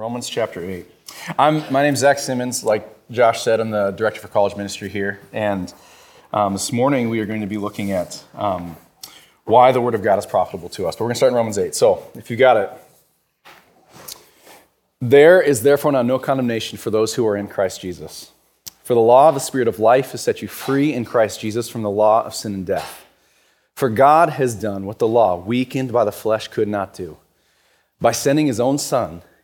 Romans chapter 8. My name's Zach Simmons. Like Josh said, I'm the director for college ministry here. And this morning we are going to be looking at why the Word of God is profitable to us. But we're going to start in Romans 8. So if you got it. There is therefore now no condemnation for those who are in Christ Jesus. For the law of the Spirit of life has set you free in Christ Jesus from the law of sin and death. For God has done what the law, weakened by the flesh, could not do. By sending his own Son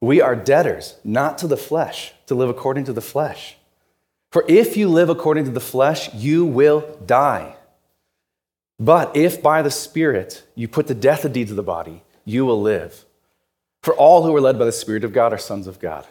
we are debtors, not to the flesh, to live according to the flesh. For if you live according to the flesh, you will die. But if by the Spirit you put to death the deeds of the body, you will live. For all who are led by the Spirit of God are sons of God.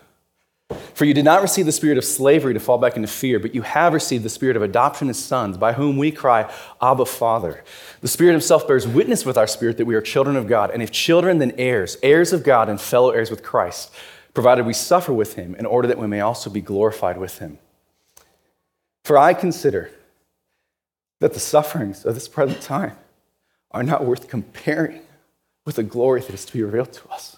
For you did not receive the spirit of slavery to fall back into fear, but you have received the Spirit of adoption as sons, by whom we cry, Abba, Father. The Spirit himself bears witness with our spirit that we are children of God, and if children, then heirs, heirs of God and fellow heirs with Christ, provided we suffer with him in order that we may also be glorified with him. For I consider that the sufferings of this present time are not worth comparing with the glory that is to be revealed to us.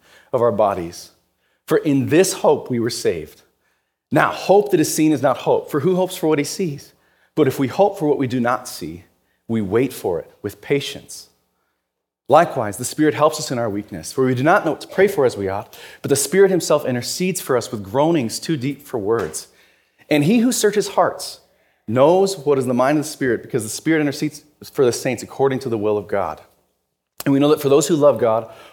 of our bodies. For in this hope we were saved. Now, hope that is seen is not hope, for who hopes for what he sees? But if we hope for what we do not see, we wait for it with patience. Likewise, the Spirit helps us in our weakness, for we do not know what to pray for as we ought, but the Spirit himself intercedes for us with groanings too deep for words. And he who searches hearts knows what is the mind of the Spirit, because the Spirit intercedes for the saints according to the will of God. And we know that for those who love God,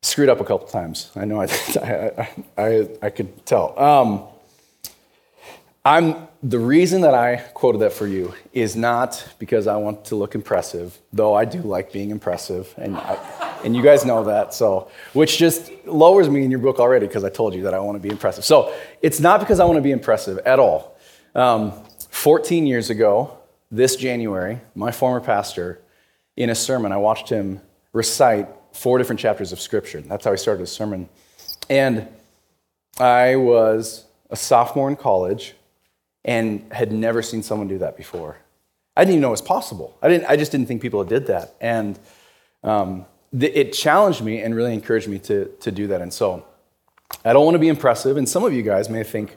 screwed up a couple times. I know I could tell. The reason that I quoted that for you is not because I want to look impressive, though I do like being impressive, and I, And you guys know that, so, which just lowers me in your book already because I told you that I want to be impressive. So it's not because I want to be impressive at all. 14 years ago, this January, my former pastor, in a sermon, I watched him recite 4 different chapters of Scripture. That's how he started his sermon. And I was a sophomore in college and had never seen someone do that before. I didn't even know it was possible. I just didn't think people did that. And it challenged me and really encouraged me to do that. And so I don't want to be impressive. And some of you guys may think,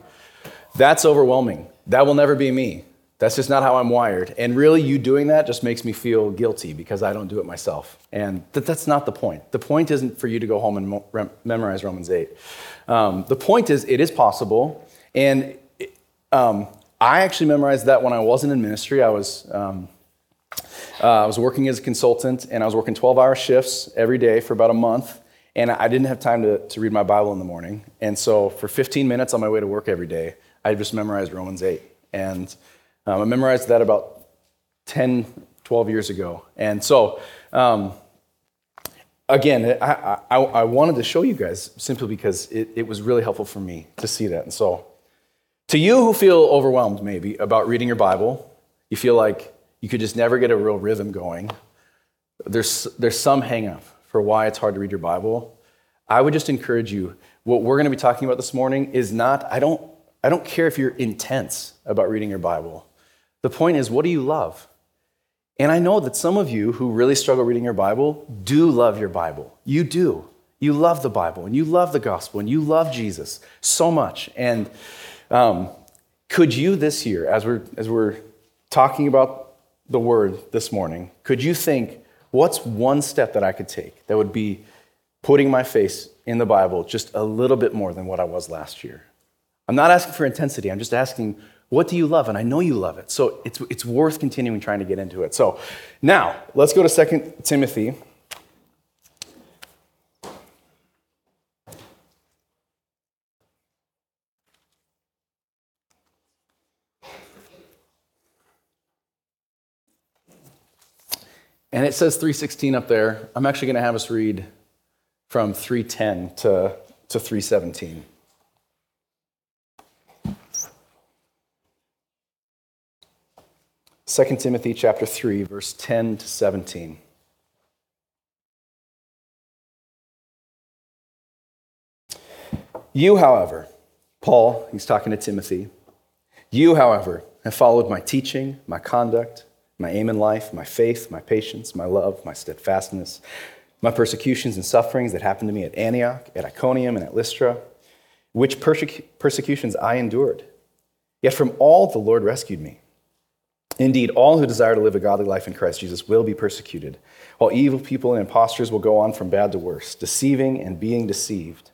that's overwhelming. That will never be me. That's just not how I'm wired. And really, you doing that just makes me feel guilty because I don't do it myself. And that's not the point. The point isn't for you to go home and memorize Romans 8. The point is, it is possible. And I actually memorized that when I wasn't in ministry. I was working as a consultant, and I was working 12-hour shifts every day for about a month. And I didn't have time to read my Bible in the morning. And so for 15 minutes on my way to work every day, I just memorized Romans 8. And I memorized that about 10, 12 years ago. And so, again, I wanted to show you guys simply because it was really helpful for me to see that. And so, to you who feel overwhelmed maybe about reading your Bible, you feel like you could just never get a real rhythm going, there's some hang-up for why it's hard to read your Bible. I would just encourage you, what we're going to be talking about this morning is not, I don't care if you're intense about reading your Bible. The point is, what do you love? And I know that some of you who really struggle reading your Bible do love your Bible. You do. You love the Bible, and you love the gospel, and you love Jesus so much. And could you this year, as we're talking about the Word this morning, could you think, what's one step that I could take that would be putting my face in the Bible just a little bit more than what I was last year? I'm not asking for intensity. I'm just asking, what do you love? And I know you love it. So it's worth continuing trying to get into it. So now, let's go to 2 Timothy. And it says 3:16 up there. I'm actually going to have us read from 3:10 to 3:17. Second Timothy chapter 3, verse 10 to 17. You, however, Paul, he's talking to Timothy, you, however, have followed my teaching, my conduct, my aim in life, my faith, my patience, my love, my steadfastness, my persecutions and sufferings that happened to me at Antioch, at Iconium, and at Lystra, which persecutions I endured. Yet from all the Lord rescued me. Indeed, all who desire to live a godly life in Christ Jesus will be persecuted, while evil people and impostors will go on from bad to worse, deceiving and being deceived.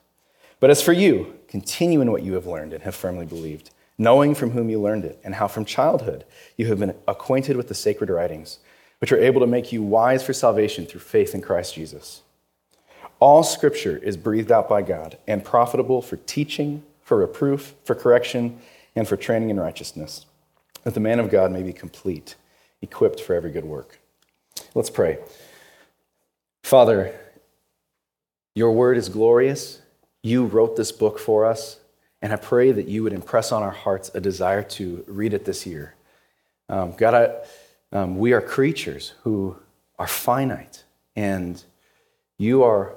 But as for you, continue in what you have learned and have firmly believed, knowing from whom you learned it, and how from childhood you have been acquainted with the sacred writings, which are able to make you wise for salvation through faith in Christ Jesus. All Scripture is breathed out by God and profitable for teaching, for reproof, for correction, and for training in righteousness, that the man of God may be complete, equipped for every good work. Let's pray. Father, your word is glorious. You wrote this book for us, and I pray that you would impress on our hearts a desire to read it this year. God, we are creatures who are finite, and you are,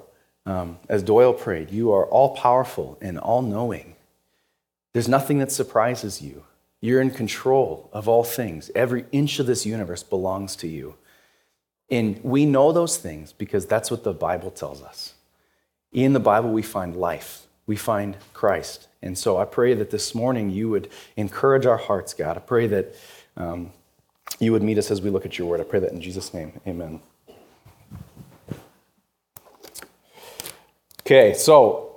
as Doyle prayed, you are all-powerful and all-knowing. There's nothing that surprises you. You're in control of all things. Every inch of this universe belongs to you. And we know those things because that's what the Bible tells us. In the Bible, we find life. We find Christ. And so I pray that this morning you would encourage our hearts, God. I pray that you would meet us as we look at your word. I pray that in Jesus' name, amen. Okay, so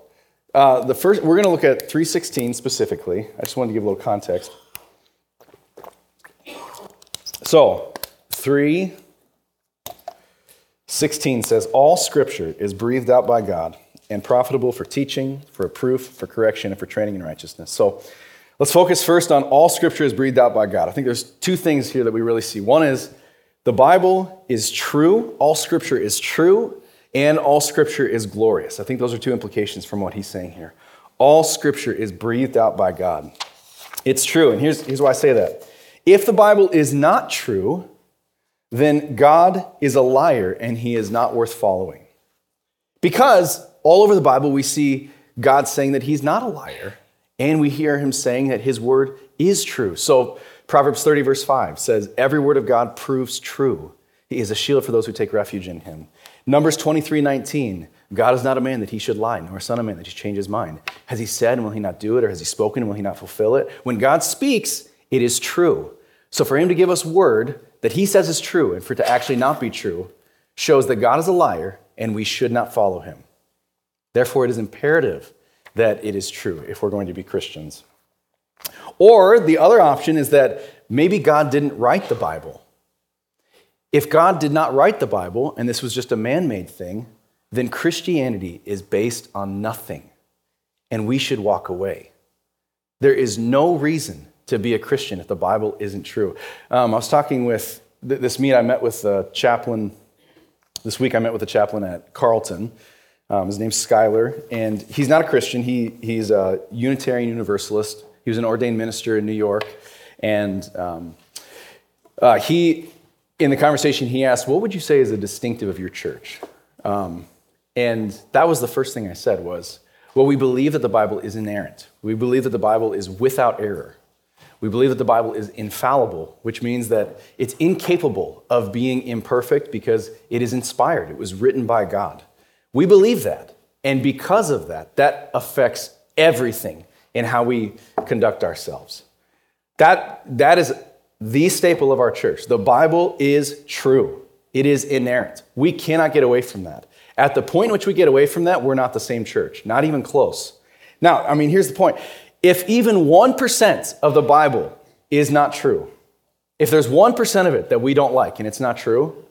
we're going to look at 3:16 specifically. I just wanted to give a little context. So, 3:16 says, all Scripture is breathed out by God and profitable for teaching, for reproof, for correction, and for training in righteousness. So, let's focus first on all Scripture is breathed out by God. I think there's 2 things here that we really see. One is, the Bible is true, all Scripture is true, and all Scripture is glorious. I think those are two implications from what he's saying here. All Scripture is breathed out by God. It's true, and here's why I say that. If the Bible is not true, then God is a liar and he is not worth following. Because all over the Bible we see God saying that he's not a liar, and we hear him saying that his word is true. So Proverbs 30 verse 5 says, every word of God proves true. He is a shield for those who take refuge in him. Numbers 23:19, God is not a man that he should lie, nor a son of man that he change his mind. Has he said and will he not do it? Or has he spoken and will he not fulfill it? When God speaks, it is true. So for him to give us word that he says is true and for it to actually not be true shows that God is a liar and we should not follow him. Therefore, it is imperative that it is true if we're going to be Christians. Or the other option is that maybe God didn't write the Bible. If God did not write the Bible and this was just a man-made thing, then Christianity is based on nothing and we should walk away. There is no reason to be a Christian if the Bible isn't true. I was talking with this meet I met with the chaplain. This week I met with the chaplain at Carleton. His name's Skyler, and he's not a Christian. He's a Unitarian Universalist. He was an ordained minister in New York, and in the conversation, he asked, what would you say is a distinctive of your church? And that was the first thing I said was, well, we believe that the Bible is inerrant. We believe that the Bible is without error. We believe that the Bible is infallible, which means that it's incapable of being imperfect because it is inspired. It was written by God. We believe that, and because of that, that affects everything in how we conduct ourselves. That is the staple of our church. The Bible is true. It is inerrant. We cannot get away from that. At the point in which we get away from that, we're not the same church, not even close. Now, I mean, here's the point. If even 1% of the Bible is not true, if there's 1% of it that we don't like and it's not true,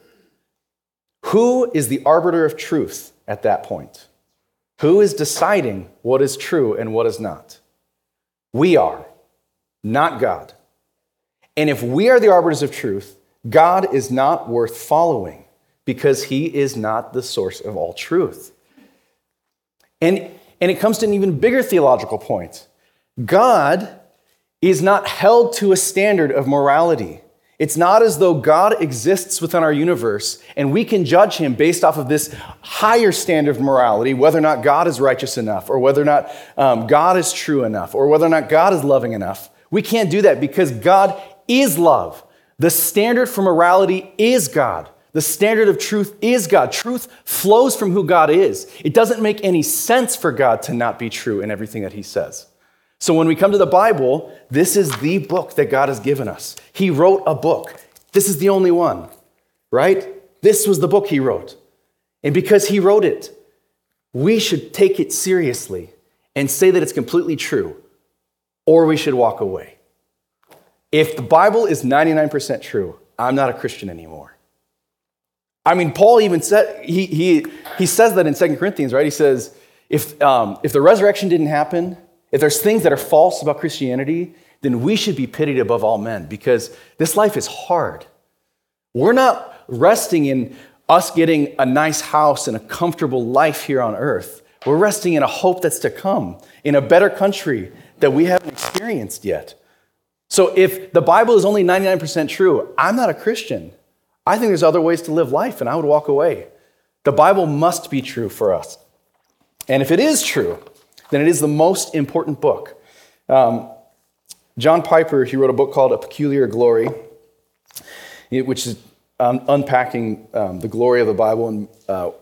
who is the arbiter of truth at that point? Who is deciding what is true and what is not? We are, not God. And if we are the arbiters of truth, God is not worth following because he is not the source of all truth. And it comes to an even bigger theological point. God is not held to a standard of morality. It's not as though God exists within our universe and we can judge him based off of this higher standard of morality, whether or not God is righteous enough, or whether or not God is true enough, or whether or not God is loving enough. We can't do that because God is love. The standard for morality is God. The standard of truth is God. Truth flows from who God is. It doesn't make any sense for God to not be true in everything that he says. So when we come to the Bible, this is the book that God has given us. He wrote a book. This is the only one, right? This was the book he wrote. And because he wrote it, we should take it seriously and say that it's completely true, or we should walk away. If the Bible is 99% true, I'm not a Christian anymore. I mean, Paul even said, he says that in 2 Corinthians, right? He says, if the resurrection didn't happen, if there's things that are false about Christianity, then we should be pitied above all men because this life is hard. We're not resting in us getting a nice house and a comfortable life here on earth. We're resting in a hope that's to come, in a better country that we haven't experienced yet. So if the Bible is only 99% true, I'm not a Christian. I think there's other ways to live life, and I would walk away. The Bible must be true for us. And if it is true, then it is the most important book. John Piper, he wrote a book called A Peculiar Glory, which is unpacking the glory of the Bible. And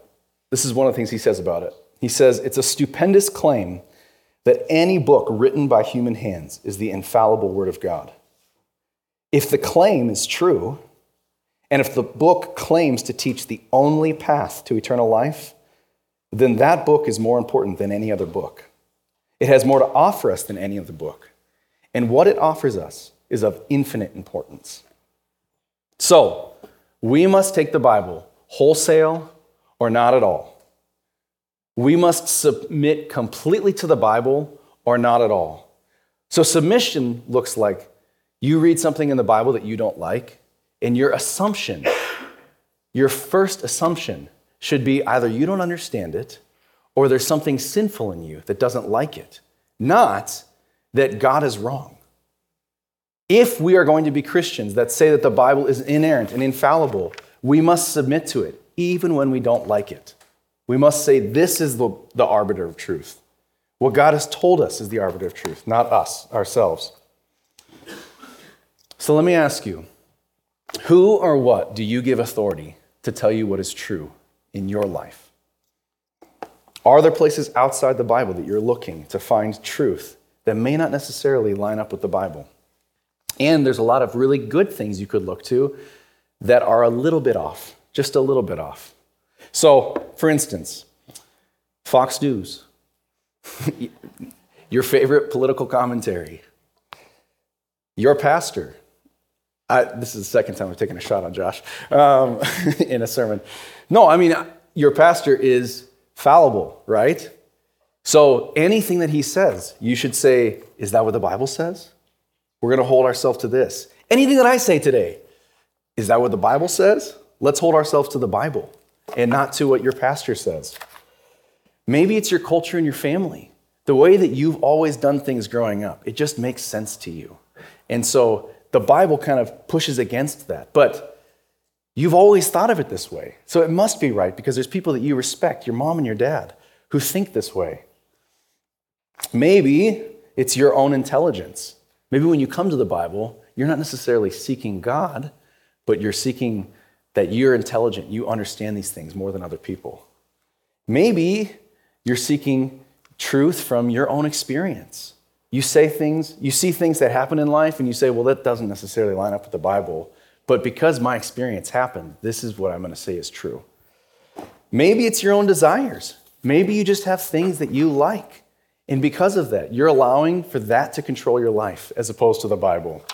this is one of the things he says about it. He says, it's a stupendous claim that any book written by human hands is the infallible word of God. If the claim is true, and if the book claims to teach the only path to eternal life, then that book is more important than any other book. It has more to offer us than any other book. And what it offers us is of infinite importance. So, we must take the Bible wholesale or not at all. We must submit completely to the Bible or not at all. So submission looks like you read something in the Bible that you don't like, and your first assumption should be either you don't understand it or there's something sinful in you that doesn't like it, not that God is wrong. If we are going to be Christians that say that the Bible is inerrant and infallible, we must submit to it, even when we don't like it. We must say this is the arbiter of truth. What God has told us is the arbiter of truth, not us, ourselves. So let me ask you, who or what do you give authority to tell you what is true in your life? Are there places outside the Bible that you're looking to find truth that may not necessarily line up with the Bible? And there's a lot of really good things you could look to that are a little bit off, just a little bit off. So, for instance, Fox News, your favorite political commentary, your pastor. This is the second time I've taken a shot on Josh in a sermon. No, I mean, your pastor is fallible, right? So anything that he says, you should say, is that what the Bible says? We're going to hold ourselves to this. Anything that I say today, is that what the Bible says? Let's hold ourselves to the Bible and not to what your pastor says. Maybe it's your culture and your family, the way that you've always done things growing up. It just makes sense to you. And so the Bible kind of pushes against that. But you've always thought of it this way. So it must be right because there's people that you respect, your mom and your dad, who think this way. Maybe it's your own intelligence. Maybe when you come to the Bible, you're not necessarily seeking God, but you're seeking that you're intelligent, you understand these things more than other people. Maybe you're seeking truth from your own experience. You say things, you see things that happen in life, and you say, well, that doesn't necessarily line up with the Bible, but because my experience happened, this is what I'm going to say is true. Maybe it's your own desires. Maybe you just have things that you like, and because of that, you're allowing for that to control your life as opposed to the Bible.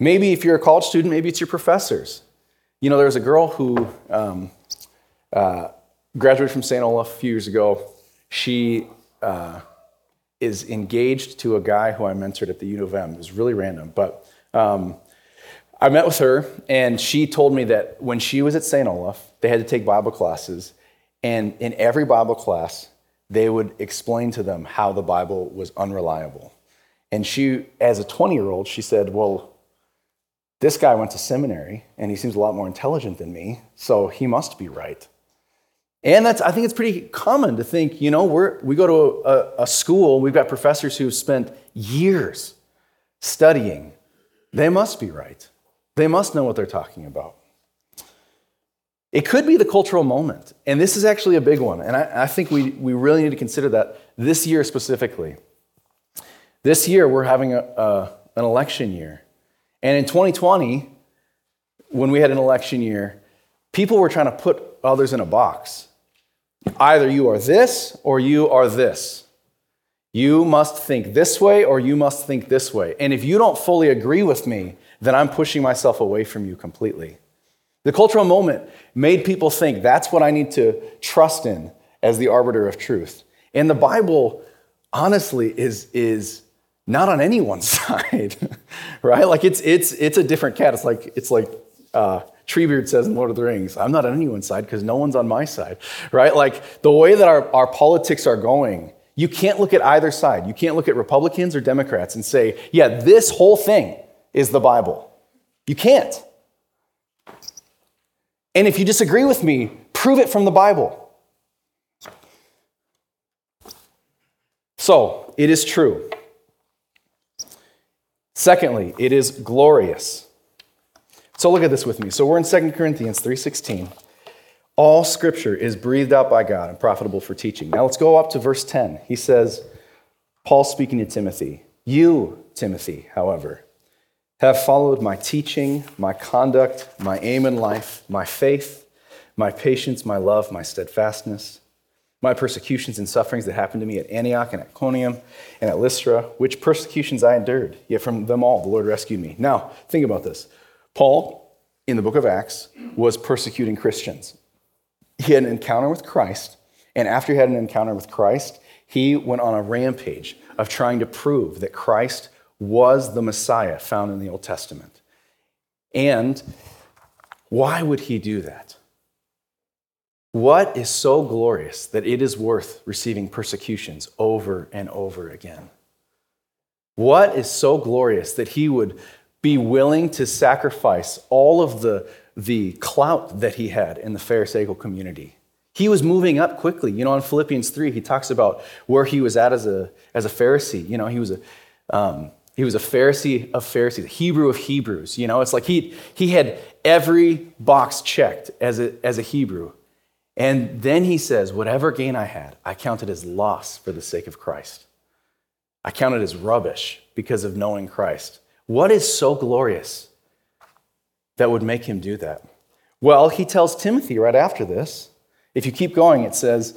Maybe if you're a college student, maybe it's your professors. You know, there was a girl who graduated from St. Olaf a few years ago. She is engaged to a guy who I mentored at the U of M. It was really random, but I met with her, and she told me that when she was at St. Olaf, they had to take Bible classes, and in every Bible class, they would explain to them how the Bible was unreliable. And she, as a 20-year-old, she said, well, this guy went to seminary, and he seems a lot more intelligent than me, so he must be right. And that's, I think it's pretty common to think, you know, we go to a school, we've got professors who've spent years studying. They must be right. They must know what they're talking about. It could be the cultural moment, and this is actually a big one, and I think we really need to consider that this year specifically. This year, we're having an election year. And in 2020, when we had an election year, people were trying to put others in a box. Either you are this or you are this. You must think this way or you must think this way. And if you don't fully agree with me, then I'm pushing myself away from you completely. The cultural moment made people think that's what I need to trust in as the arbiter of truth. And the Bible, honestly, is not on anyone's side, right? Like it's a different cat. It's like Treebeard says in Lord of the Rings, I'm not on anyone's side because no one's on my side, right? Like the way that our politics are going, you can't look at either side. You can't look at Republicans or Democrats and say, yeah, this whole thing is the Bible. You can't. And if you disagree with me, prove it from the Bible. So, it is true. Secondly, it is glorious. So look at this with me. So we're in 2 Corinthians 3:16. All Scripture is breathed out by God and profitable for teaching. Now let's go up to verse 10. He says, Paul speaking to Timothy, you, Timothy, however, have followed my teaching, my conduct, my aim in life, my faith, my patience, my love, my steadfastness, my persecutions and sufferings that happened to me at Antioch and at Iconium and at Lystra, which persecutions I endured, yet from them all the Lord rescued me. Now, think about this. Paul, in the book of Acts, was persecuting Christians. He had an encounter with Christ, and after he had an encounter with Christ, he went on a rampage of trying to prove that Christ was the Messiah found in the Old Testament. And why would he do that? What is so glorious that it is worth receiving persecutions over and over again? What is so glorious that he would be willing to sacrifice all of the clout that he had in the Pharisaical community? He was moving up quickly. You know, in Philippians 3, he talks about where he was at as a Pharisee. You know, he was a Pharisee of Pharisees, a Hebrew of Hebrews. You know, it's like he had every box checked as a Hebrew. And then he says, whatever gain I had, I counted as loss for the sake of Christ. I counted as rubbish because of knowing Christ. What is so glorious that would make him do that? Well, he tells Timothy right after this. If you keep going, it says,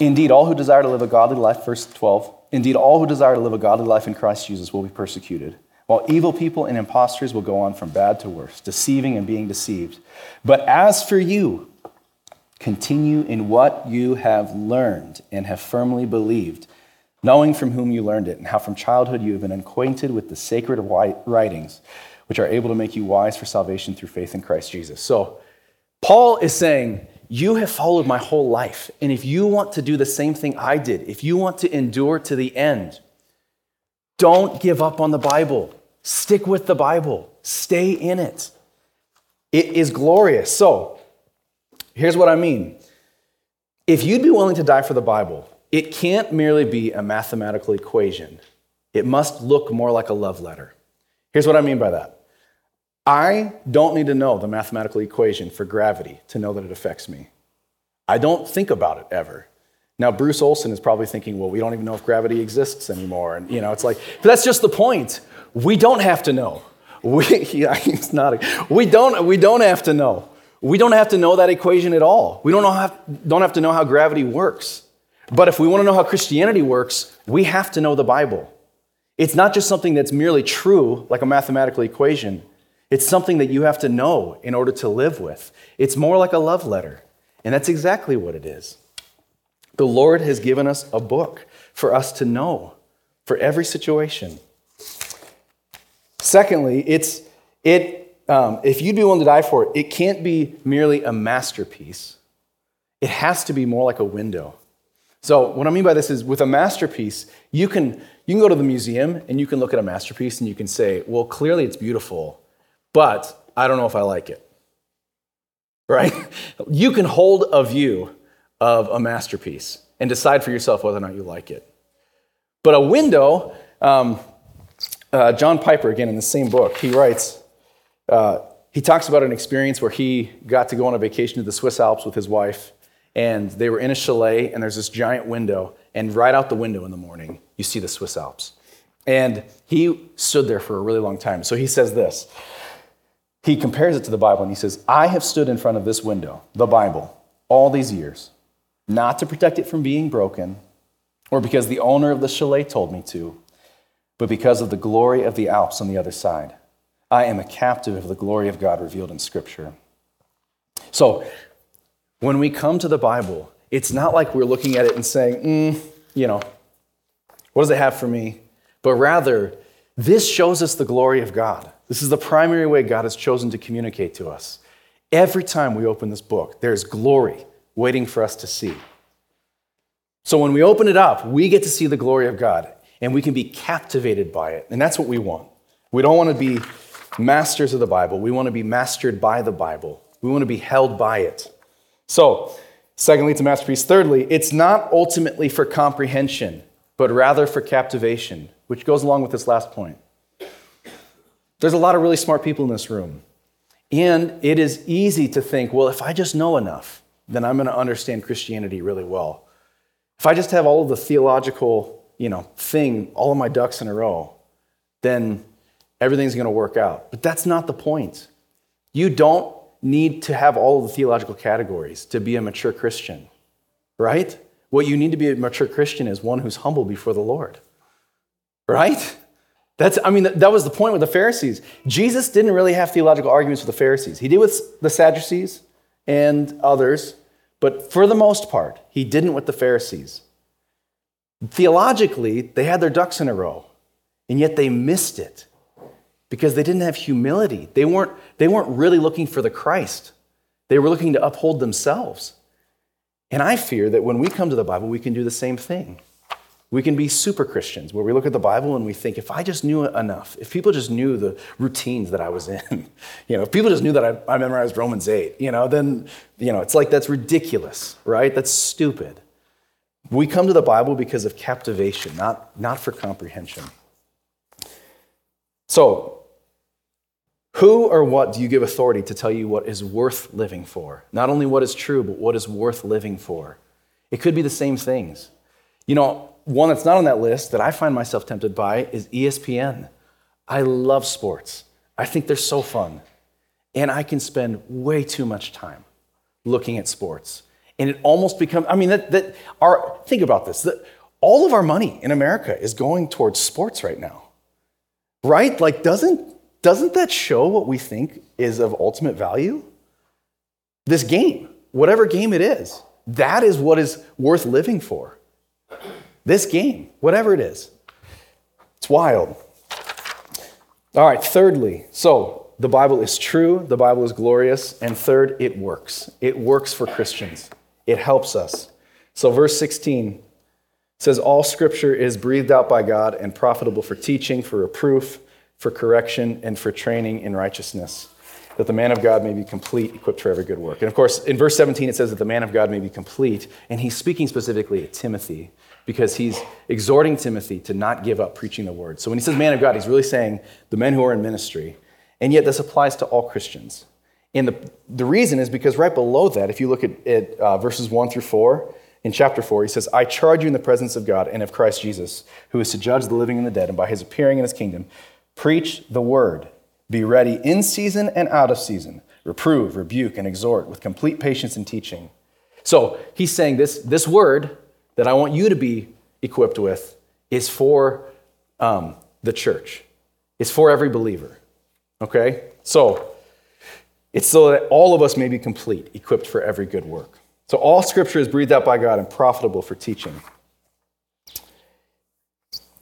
indeed, all who desire to live a godly life, verse 12, indeed, all who desire to live a godly life in Christ Jesus will be persecuted, while evil people and impostors will go on from bad to worse, deceiving and being deceived. But as for you, continue in what you have learned and have firmly believed, knowing from whom you learned it, and how from childhood you have been acquainted with the sacred writings, which are able to make you wise for salvation through faith in Christ Jesus. So Paul is saying, you have followed my whole life, and if you want to do the same thing I did, if you want to endure to the end, don't give up on the Bible. Stick with the Bible. Stay in it. It is glorious. So here's what I mean. If you'd be willing to die for the Bible, it can't merely be a mathematical equation. It must look more like a love letter. Here's what I mean by that. I don't need to know the mathematical equation for gravity to know that it affects me. I don't think about it ever. Now, Bruce Olsen is probably thinking, well, we don't even know if gravity exists anymore. And, you know, it's like, but that's just the point. We don't have to know. We don't have to know. We don't have to know that equation at all. We don't have to know how gravity works. But if we want to know how Christianity works, we have to know the Bible. It's not just something that's merely true, like a mathematical equation. It's something that you have to know in order to live with. It's more like a love letter, and that's exactly what it is. The Lord has given us a book for us to know for every situation. Secondly, if you'd be willing to die for it, it can't be merely a masterpiece. It has to be more like a window. So what I mean by this is, with a masterpiece, you can go to the museum and you can look at a masterpiece and you can say, well, clearly it's beautiful, but I don't know if I like it, right? You can hold a view of a masterpiece and decide for yourself whether or not you like it. But a window, John Piper, again, in the same book, he writes, he talks about an experience where he got to go on a vacation to the Swiss Alps with his wife, and they were in a chalet, and there's this giant window, and right out the window in the morning, you see the Swiss Alps. And he stood there for a really long time. So he says this. He compares it to the Bible, and he says, I have stood in front of this window, the Bible, all these years, not to protect it from being broken, or because the owner of the chalet told me to, but because of the glory of the Alps on the other side. I am a captive of the glory of God revealed in Scripture. So when we come to the Bible, it's not like we're looking at it and saying, what does it have for me? But rather, this shows us the glory of God. This is the primary way God has chosen to communicate to us. Every time we open this book, there's glory waiting for us to see. So when we open it up, we get to see the glory of God, and we can be captivated by it. And that's what we want. We don't want to be masters of the Bible. We want to be mastered by the Bible. We want to be held by it. So, secondly, it's a masterpiece. Thirdly, it's not ultimately for comprehension, but rather for captivation, which goes along with this last point. There's a lot of really smart people in this room, and it is easy to think, well, if I just know enough, then I'm going to understand Christianity really well. If I just have all of the theological, all of my ducks in a row, then everything's going to work out. But that's not the point. You don't need to have all of the theological categories to be a mature Christian, right? What you need to be a mature Christian is one who's humble before the Lord, right? That was the point with the Pharisees. Jesus didn't really have theological arguments with the Pharisees. He did with the Sadducees and others, but for the most part, he didn't with the Pharisees. Theologically, they had their ducks in a row, and yet they missed it, because they didn't have humility. They weren't really looking for the Christ. They were looking to uphold themselves. And I fear that when we come to the Bible, we can do the same thing. We can be super Christians, where we look at the Bible and we think, if I just knew enough, if people just knew the routines that I was in, if people just knew that I memorized Romans 8, then, it's like, that's ridiculous, right? That's stupid. We come to the Bible because of captivation, not for comprehension. So, who or what do you give authority to tell you what is worth living for? Not only what is true, but what is worth living for. It could be the same things. One that's not on that list that I find myself tempted by is ESPN. I love sports. I think they're so fun. And I can spend way too much time looking at sports. And it almost becomes, think about this. All of our money in America is going towards sports right now, right? Like, doesn't that show what we think is of ultimate value? This game, whatever game it is, that is what is worth living for. This game, whatever it is. It's wild. All right, thirdly, so the Bible is true, the Bible is glorious, and third, it works. It works for Christians. It helps us. So verse 16 says, all Scripture is breathed out by God and profitable for teaching, for reproof, for correction, and for training in righteousness, that the man of God may be complete, equipped for every good work. And of course, in verse 17, it says that the man of God may be complete, and he's speaking specifically to Timothy, because he's exhorting Timothy to not give up preaching the word. So when he says man of God, he's really saying the men who are in ministry. And yet this applies to all Christians. And the reason is because right below that, if you look at verses 1 through 4, in chapter 4, he says, I charge you in the presence of God and of Christ Jesus, who is to judge the living and the dead, and by his appearing in his kingdom, preach the word. Be ready in season and out of season. Reprove, rebuke, and exhort with complete patience and teaching. So he's saying this word that I want you to be equipped with is for the church. It's for every believer, okay? So it's so that all of us may be complete, equipped for every good work. So all Scripture is breathed out by God and profitable for teaching.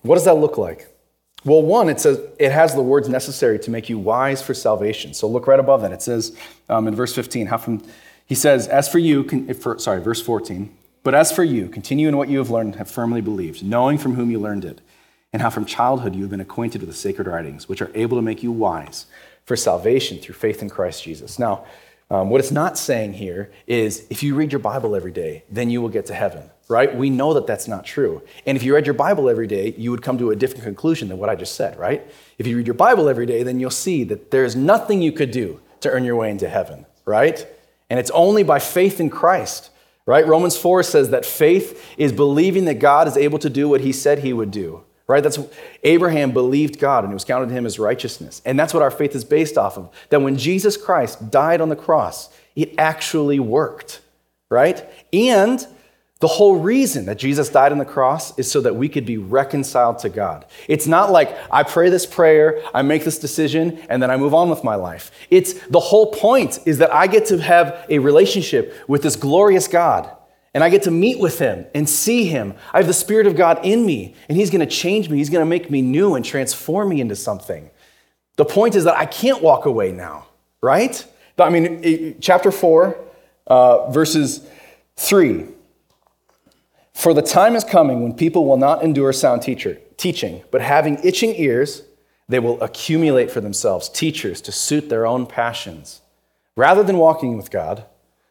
What does that look like? Well, one, it says it has the words necessary to make you wise for salvation. So look right above that. It says in verse 15, he says, verse 14, but as for you, continue in what you have learned and have firmly believed, knowing from whom you learned it, and how from childhood you have been acquainted with the sacred writings, which are able to make you wise for salvation through faith in Christ Jesus. Now, what it's not saying here is if you read your Bible every day, then you will get to heaven, right? We know that that's not true. And if you read your Bible every day, you would come to a different conclusion than what I just said, right? If you read your Bible every day, then you'll see that there's nothing you could do to earn your way into heaven, right? And it's only by faith in Christ. Right? Romans 4 says that faith is believing that God is able to do what he said he would do. Right? That's Abraham believed God and it was counted to him as righteousness. And that's what our faith is based off of. That when Jesus Christ died on the cross, it actually worked. Right? And the whole reason that Jesus died on the cross is so that we could be reconciled to God. It's not like I pray this prayer, I make this decision, and then I move on with my life. It's the whole point is that I get to have a relationship with this glorious God, and I get to meet with him and see him. I have the Spirit of God in me, and he's going to change me. He's going to make me new and transform me into something. The point is that I can't walk away now, right? Chapter 4, verses 3. For the time is coming when people will not endure sound teaching, but having itching ears, they will accumulate for themselves teachers to suit their own passions. Rather than walking with God,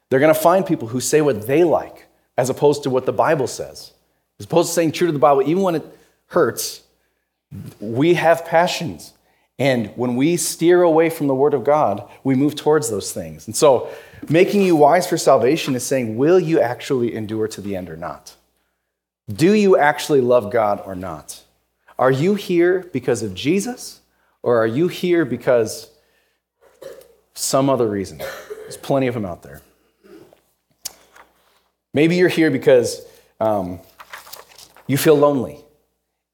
they're going to find people who say what they like, as opposed to what the Bible says. As opposed to saying true to the Bible, even when it hurts, we have passions. And when we steer away from the Word of God, we move towards those things. And so making you wise for salvation is saying, will you actually endure to the end or not? Do you actually love God or not? Are you here because of Jesus, or are you here because some other reason? There's plenty of them out there. Maybe you're here because you feel lonely,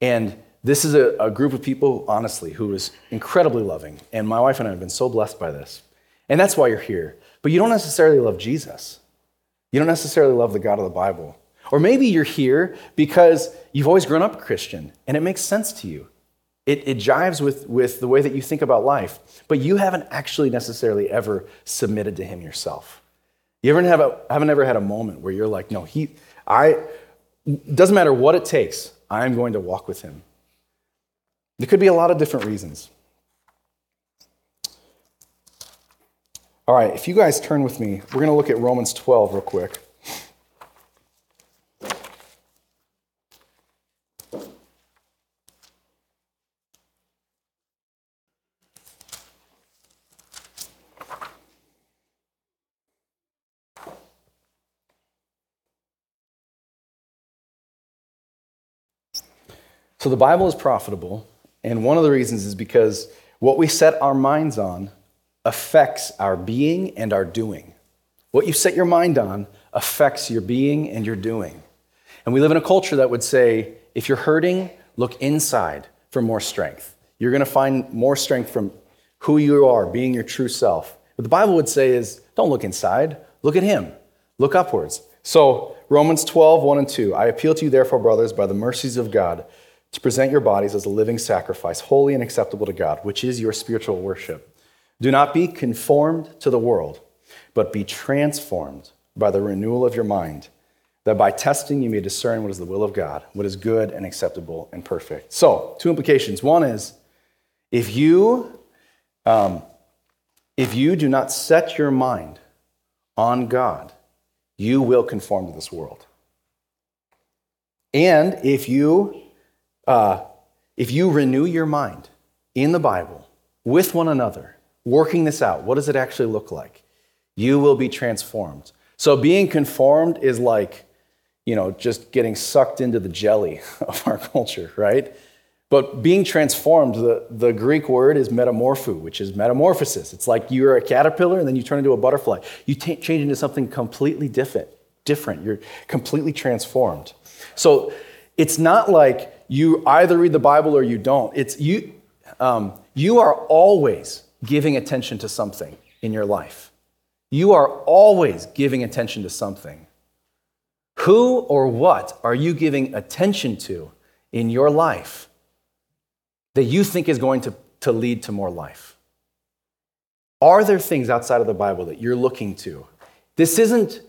and this is a group of people, honestly, who is incredibly loving, and my wife and I have been so blessed by this, and that's why you're here. But you don't necessarily love Jesus. You don't necessarily love the God of the Bible. Or maybe you're here because you've always grown up Christian and it makes sense to you. It jives with the way that you think about life, but you haven't actually necessarily ever submitted to him yourself. You ever haven't ever had a moment where you're like, no, doesn't matter what it takes, I'm going to walk with him. There could be a lot of different reasons. All right, if you guys turn with me, we're going to look at Romans 12 real quick. So the Bible is profitable, and one of the reasons is because what we set our minds on affects our being and our doing. What you set your mind on affects your being and your doing. And we live in a culture that would say, if you're hurting, look inside for more strength. You're going to find more strength from who you are, being your true self. What the Bible would say is, don't look inside, look at him, look upwards. So Romans 12, 1 and 2, I appeal to you therefore, brothers, by the mercies of God, to present your bodies as a living sacrifice, holy and acceptable to God, which is your spiritual worship. Do not be conformed to the world, but be transformed by the renewal of your mind, that by testing you may discern what is the will of God, what is good and acceptable and perfect. So, two implications. One is, if you do not set your mind on God, you will conform to this world. And if you renew your mind in the Bible with one another, working this out, what does it actually look like? You will be transformed. So being conformed is like, just getting sucked into the jelly of our culture, right? But being transformed, the Greek word is metamorpho, which is metamorphosis. It's like you're a caterpillar and then you turn into a butterfly. You change into something completely different. You're completely transformed. So it's not like you either read the Bible or you don't. It's you are always giving attention to something in your life. You are always giving attention to something. Who or what are you giving attention to in your life that you think is going to lead to more life? Are there things outside of the Bible that you're looking to? This isn't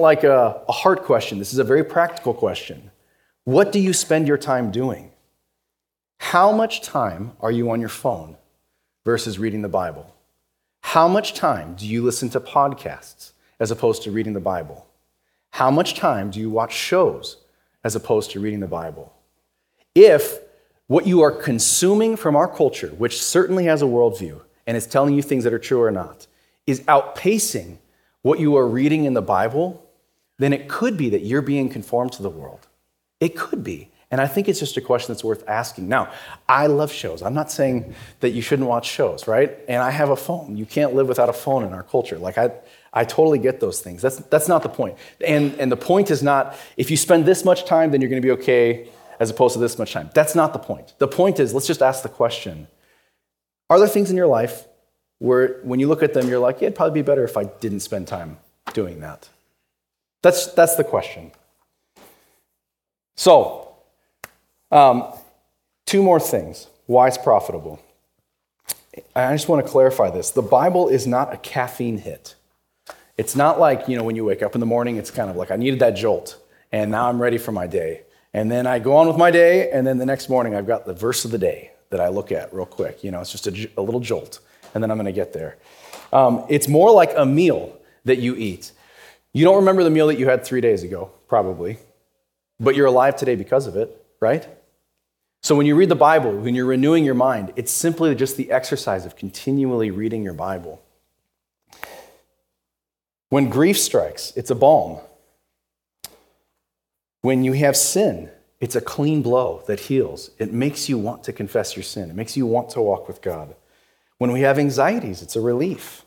like a hard question. This is a very practical question. What do you spend your time doing? How much time are you on your phone versus reading the Bible? How much time do you listen to podcasts as opposed to reading the Bible? How much time do you watch shows as opposed to reading the Bible? If what you are consuming from our culture, which certainly has a worldview and is telling you things that are true or not, is outpacing what you are reading in the Bible, then it could be that you're being conformed to the world. It could be. And I think it's just a question that's worth asking. Now, I love shows. I'm not saying that you shouldn't watch shows, right? And I have a phone. You can't live without a phone in our culture. Like, I totally get those things. That's not the point. And the point is not, if you spend this much time, then you're going to be okay, as opposed to this much time. That's not the point. The point is, let's just ask the question, are there things in your life where, when you look at them, you're like, yeah, it'd probably be better if I didn't spend time doing that? That's the question. So, two more things. Why it's profitable. I just want to clarify this. The Bible is not a caffeine hit. It's not like, when you wake up in the morning, it's kind of like, I needed that jolt, and now I'm ready for my day. And then I go on with my day, and then the next morning I've got the verse of the day that I look at real quick. It's just a little jolt, and then I'm going to get there. It's more like a meal that you eat. You don't remember the meal that you had 3 days ago, probably. But you're alive today because of it, right? So when you read the Bible, when you're renewing your mind, it's simply just the exercise of continually reading your Bible. When grief strikes, it's a balm. When you have sin, it's a clean blow that heals. It makes you want to confess your sin. It makes you want to walk with God. When we have anxieties, it's a relief.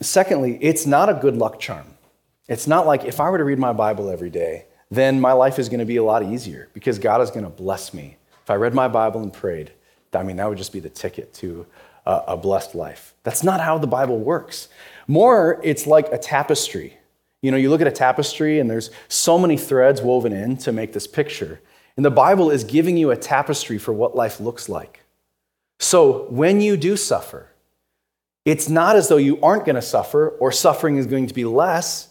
Secondly, it's not a good luck charm. It's not like, if I were to read my Bible every day, then my life is going to be a lot easier because God is going to bless me. If I read my Bible and prayed, that would just be the ticket to a blessed life. That's not how the Bible works. More, it's like a tapestry. You look at a tapestry and there's so many threads woven in to make this picture. And the Bible is giving you a tapestry for what life looks like. So when you do suffer, It's not as though you aren't going to suffer or suffering is going to be less,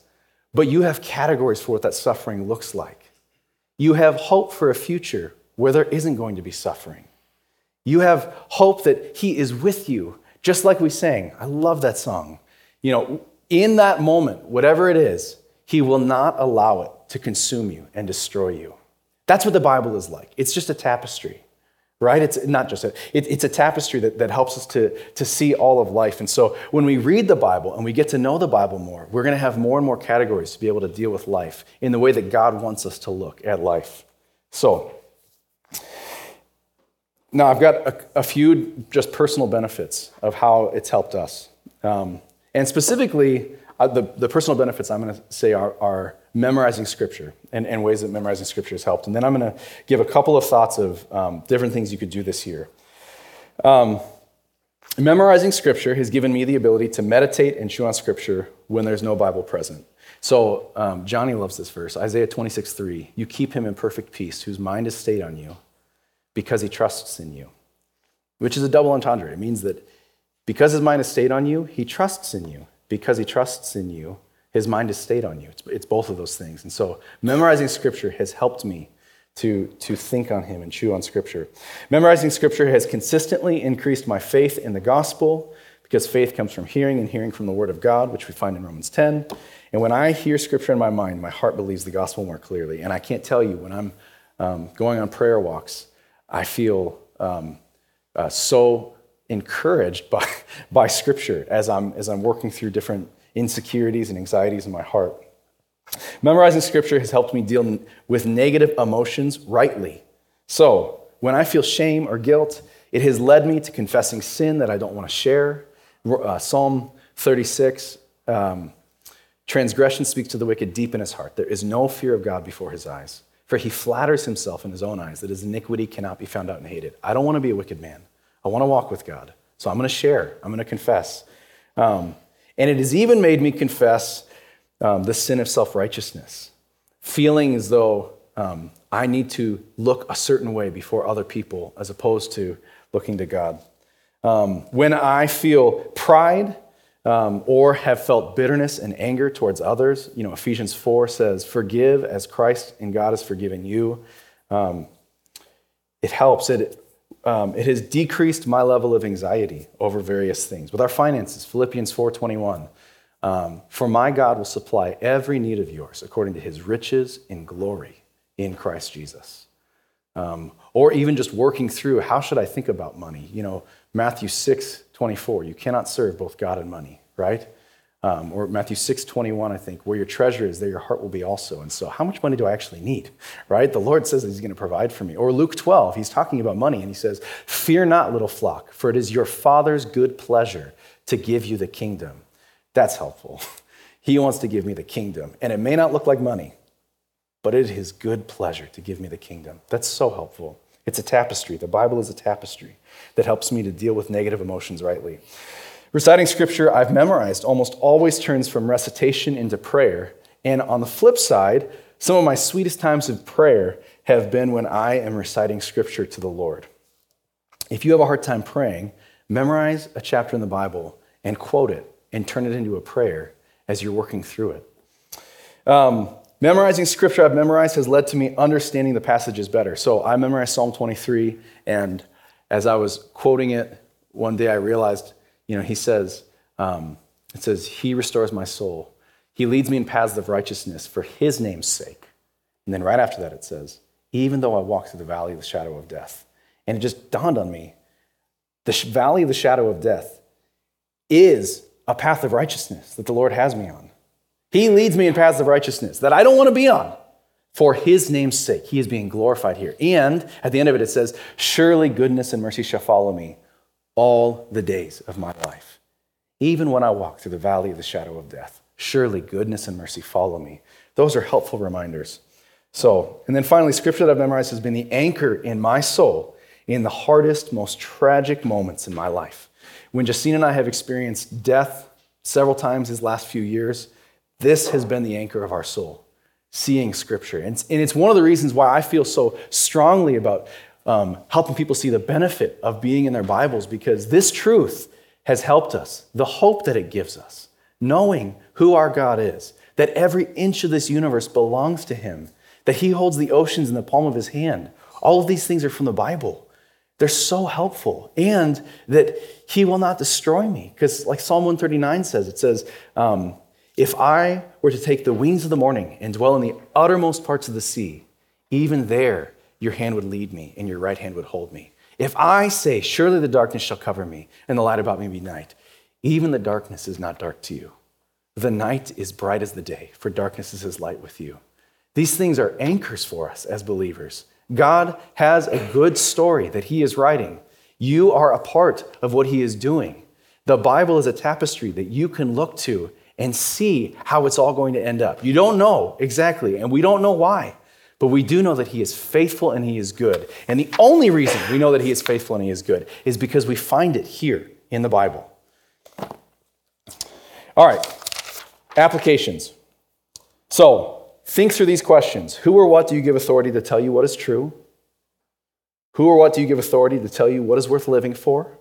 but you have categories for what that suffering looks like. You have hope for a future where there isn't going to be suffering. You have hope that he is with you, just like we sang. I love that song. You know, in that moment, whatever it is, he will not allow it to consume you and destroy you. That's what the Bible is like. It's just a tapestry, right? It's not just it's a tapestry that helps us to see all of life. And so when we read the Bible and we get to know the Bible more, we're going to have more and more categories to be able to deal with life in the way that God wants us to look at life. So now I've got a few just personal benefits of how it's helped us. And specifically, the personal benefits I'm going to say are memorizing Scripture and ways that memorizing Scripture has helped. And then I'm going to give a couple of thoughts of different things you could do this year. Memorizing Scripture has given me the ability to meditate and chew on Scripture when there's no Bible present. So Johnny loves this verse, Isaiah 26:3. You keep him in perfect peace, whose mind is stayed on you because he trusts in you, which is a double entendre. It means that because his mind is stayed on you, he trusts in you. Because he trusts in you, his mind is stayed on you. It's both of those things. And so memorizing Scripture has helped me to think on him and chew on Scripture. Memorizing Scripture has consistently increased my faith in the gospel because faith comes from hearing and hearing from the word of God, which we find in Romans 10. And when I hear Scripture in my mind, my heart believes the gospel more clearly. And I can't tell you, when I'm going on prayer walks, I feel so encouraged by Scripture as I'm working through different insecurities and anxieties in my heart. Memorizing Scripture has helped me deal with negative emotions rightly. So when I feel shame or guilt, it has led me to confessing sin that I don't want to share. Psalm 36, transgression speaks to the wicked deep in his heart. There is no fear of God before his eyes, for he flatters himself in his own eyes that his iniquity cannot be found out and hated. I don't want to be a wicked man. I want to walk with God. So I'm going to share. I'm going to confess. And it has even made me confess the sin of self-righteousness, feeling as though I need to look a certain way before other people as opposed to looking to God. When I feel pride or have felt bitterness and anger towards others, you know, Ephesians 4 says, forgive as Christ and God has forgiven you. It helps. It has decreased my level of anxiety over various things. With our finances, Philippians 4:21, for my God will supply every need of yours according to his riches in glory in Christ Jesus. Or even just working through, how should I think about money? You know, Matthew 6:24, you cannot serve both God and money, right? Or Matthew 6:21, I think, where your treasure is, there your heart will be also. And so how much money do I actually need, right? The Lord says that he's going to provide for me. Or Luke 12, he's talking about money, and he says, fear not, little flock, for it is your Father's good pleasure to give you the kingdom. That's helpful. He wants to give me the kingdom. And it may not look like money, but it is his good pleasure to give me the kingdom. That's so helpful. It's a tapestry. The Bible is a tapestry that helps me to deal with negative emotions rightly. Reciting Scripture I've memorized almost always turns from recitation into prayer. And on the flip side, some of my sweetest times of prayer have been when I am reciting Scripture to the Lord. If you have a hard time praying, memorize a chapter in the Bible and quote it and turn it into a prayer as you're working through it. Memorizing Scripture I've memorized has led to me understanding the passages better. So I memorized Psalm 23, and as I was quoting it, one day I realized, you know, he says, it says, he restores my soul. He leads me in paths of righteousness for his name's sake. And then right after that, it says, even though I walk through the valley of the shadow of death. And it just dawned on me, the valley of the shadow of death is a path of righteousness that the Lord has me on. He leads me in paths of righteousness that I don't want to be on for his name's sake. He is being glorified here. And at the end of it, it says, surely goodness and mercy shall follow me all the days of my life. Even when I walk through the valley of the shadow of death, surely goodness and mercy follow me. Those are helpful reminders. So, and then finally, Scripture that I've memorized has been the anchor in my soul in the hardest, most tragic moments in my life. When Justine and I have experienced death several times these last few years, this has been the anchor of our soul, seeing Scripture. And it's one of the reasons why I feel so strongly about helping people see the benefit of being in their Bibles, because this truth has helped us, the hope that it gives us, knowing who our God is, that every inch of this universe belongs to him, that he holds the oceans in the palm of his hand. All of these things are from the Bible. They're so helpful. And that he will not destroy me. Because like Psalm 139 says, it says, if I were to take the wings of the morning and dwell in the uttermost parts of the sea, even there your hand would lead me and your right hand would hold me. If I say, surely the darkness shall cover me and the light about me be night, even the darkness is not dark to you. The night is bright as the day, for darkness is his light with you. These things are anchors for us as believers. God has a good story that he is writing. You are a part of what he is doing. The Bible is a tapestry that you can look to and see how it's all going to end up. You don't know exactly, and we don't know why, but we do know that he is faithful and he is good. And the only reason we know that he is faithful and he is good is because we find it here in the Bible. All right, applications. So, think through these questions. Who or what do you give authority to tell you what is true? Who or what do you give authority to tell you what is worth living for?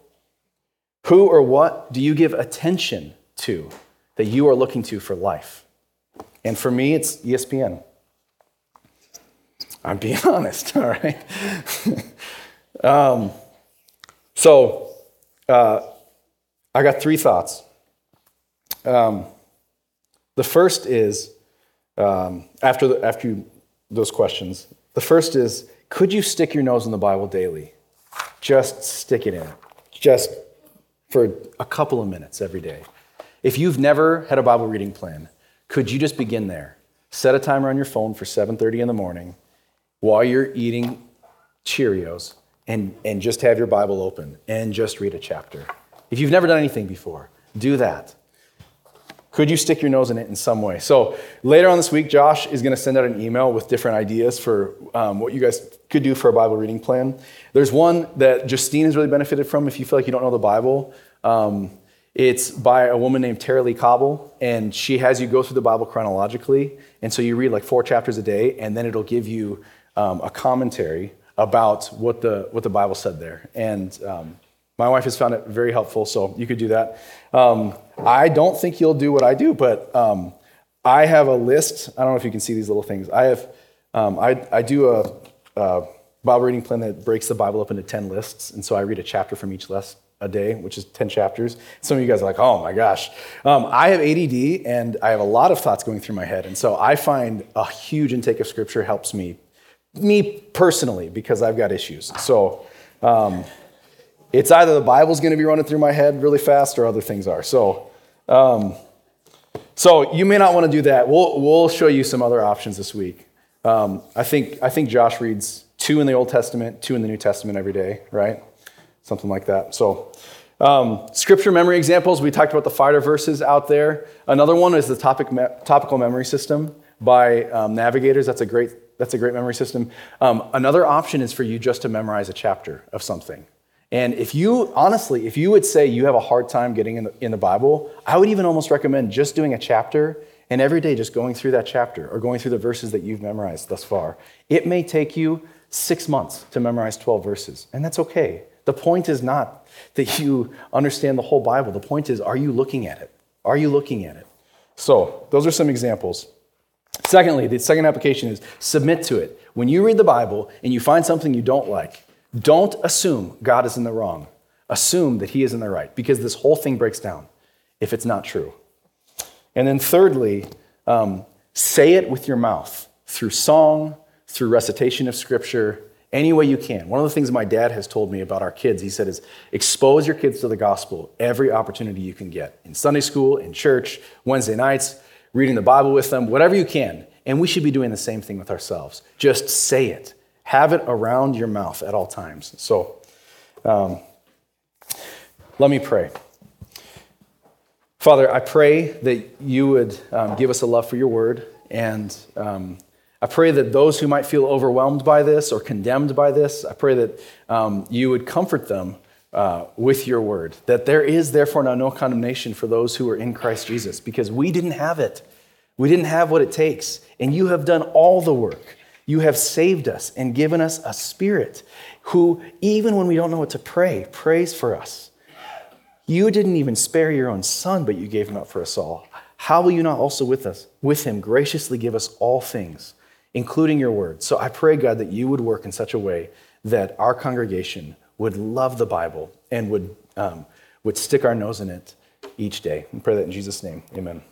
Who or what do you give attention to that you are looking to for life? And for me, it's ESPN. I'm being honest, all right? I got three thoughts. The first is, those questions, the first is, could you stick your nose in the Bible daily? Just stick it in, just for a couple of minutes every day. If you've never had a Bible reading plan, could you just begin there? Set a timer on your phone for 7:30 in the morning while you're eating Cheerios and just have your Bible open and just read a chapter. If you've never done anything before, do that. Could you stick your nose in it in some way? So later on this week, Josh is going to send out an email with different ideas for what you guys could do for a Bible reading plan. There's one that Justine has really benefited from if you feel like you don't know the Bible. It's by a woman named Tara Lee Cobble, and she has you go through the Bible chronologically. And so you read like 4 chapters a day, and then it'll give you a commentary about what the Bible said there. And my wife has found it very helpful, so you could do that. I don't think you'll do what I do, but I have a list. I don't know if you can see these little things. I have I do a Bible reading plan that breaks the Bible up into 10 lists, and so I read a chapter from each list a day, which is 10 chapters. Some of you guys are like, oh my gosh. I have ADD, and I have a lot of thoughts going through my head, and so I find a huge intake of Scripture helps me personally, because I've got issues. So it's either the Bible's going to be running through my head really fast or other things are. So you may not want to do that. We'll show you some other options this week. I think Josh reads 2 in the Old Testament, 2 in the New Testament every day, right? Something like that. So scripture memory examples. We talked about the fire verses out there. Another one is the topical memory system by Navigators. That's a great memory system. Another option is for you just to memorize a chapter of something. And if you would say you have a hard time getting in the Bible, I would even almost recommend just doing a chapter and every day just going through that chapter or going through the verses that you've memorized thus far. It may take you 6 months to memorize 12 verses, and that's okay. The point is not that you understand the whole Bible. The point is, are you looking at it? Are you looking at it? So those are some examples. Secondly, the second application is submit to it. When you read the Bible and you find something you don't like, don't assume God is in the wrong. Assume that he is in the right, because this whole thing breaks down if it's not true. And then thirdly, say it with your mouth, through song, through recitation of Scripture, any way you can. One of the things my dad has told me about our kids, he said, is expose your kids to the gospel every opportunity you can get. In Sunday school, in church, Wednesday nights, reading the Bible with them, whatever you can. And we should be doing the same thing with ourselves. Just say it. Have it around your mouth at all times. So let me pray. Father, I pray that you would give us a love for your word. And I pray that those who might feel overwhelmed by this or condemned by this, I pray that you would comfort them with your word, that there is therefore now no condemnation for those who are in Christ Jesus, because we didn't have it. We didn't have what it takes, and you have done all the work. You have saved us and given us a Spirit who, even when we don't know what to pray, prays for us. You didn't even spare your own son, but you gave him up for us all. How will you not also with him graciously give us all things, including your word? So I pray, God, that you would work in such a way that our congregation would love the Bible and would stick our nose in it each day. We pray that in Jesus' name. Amen.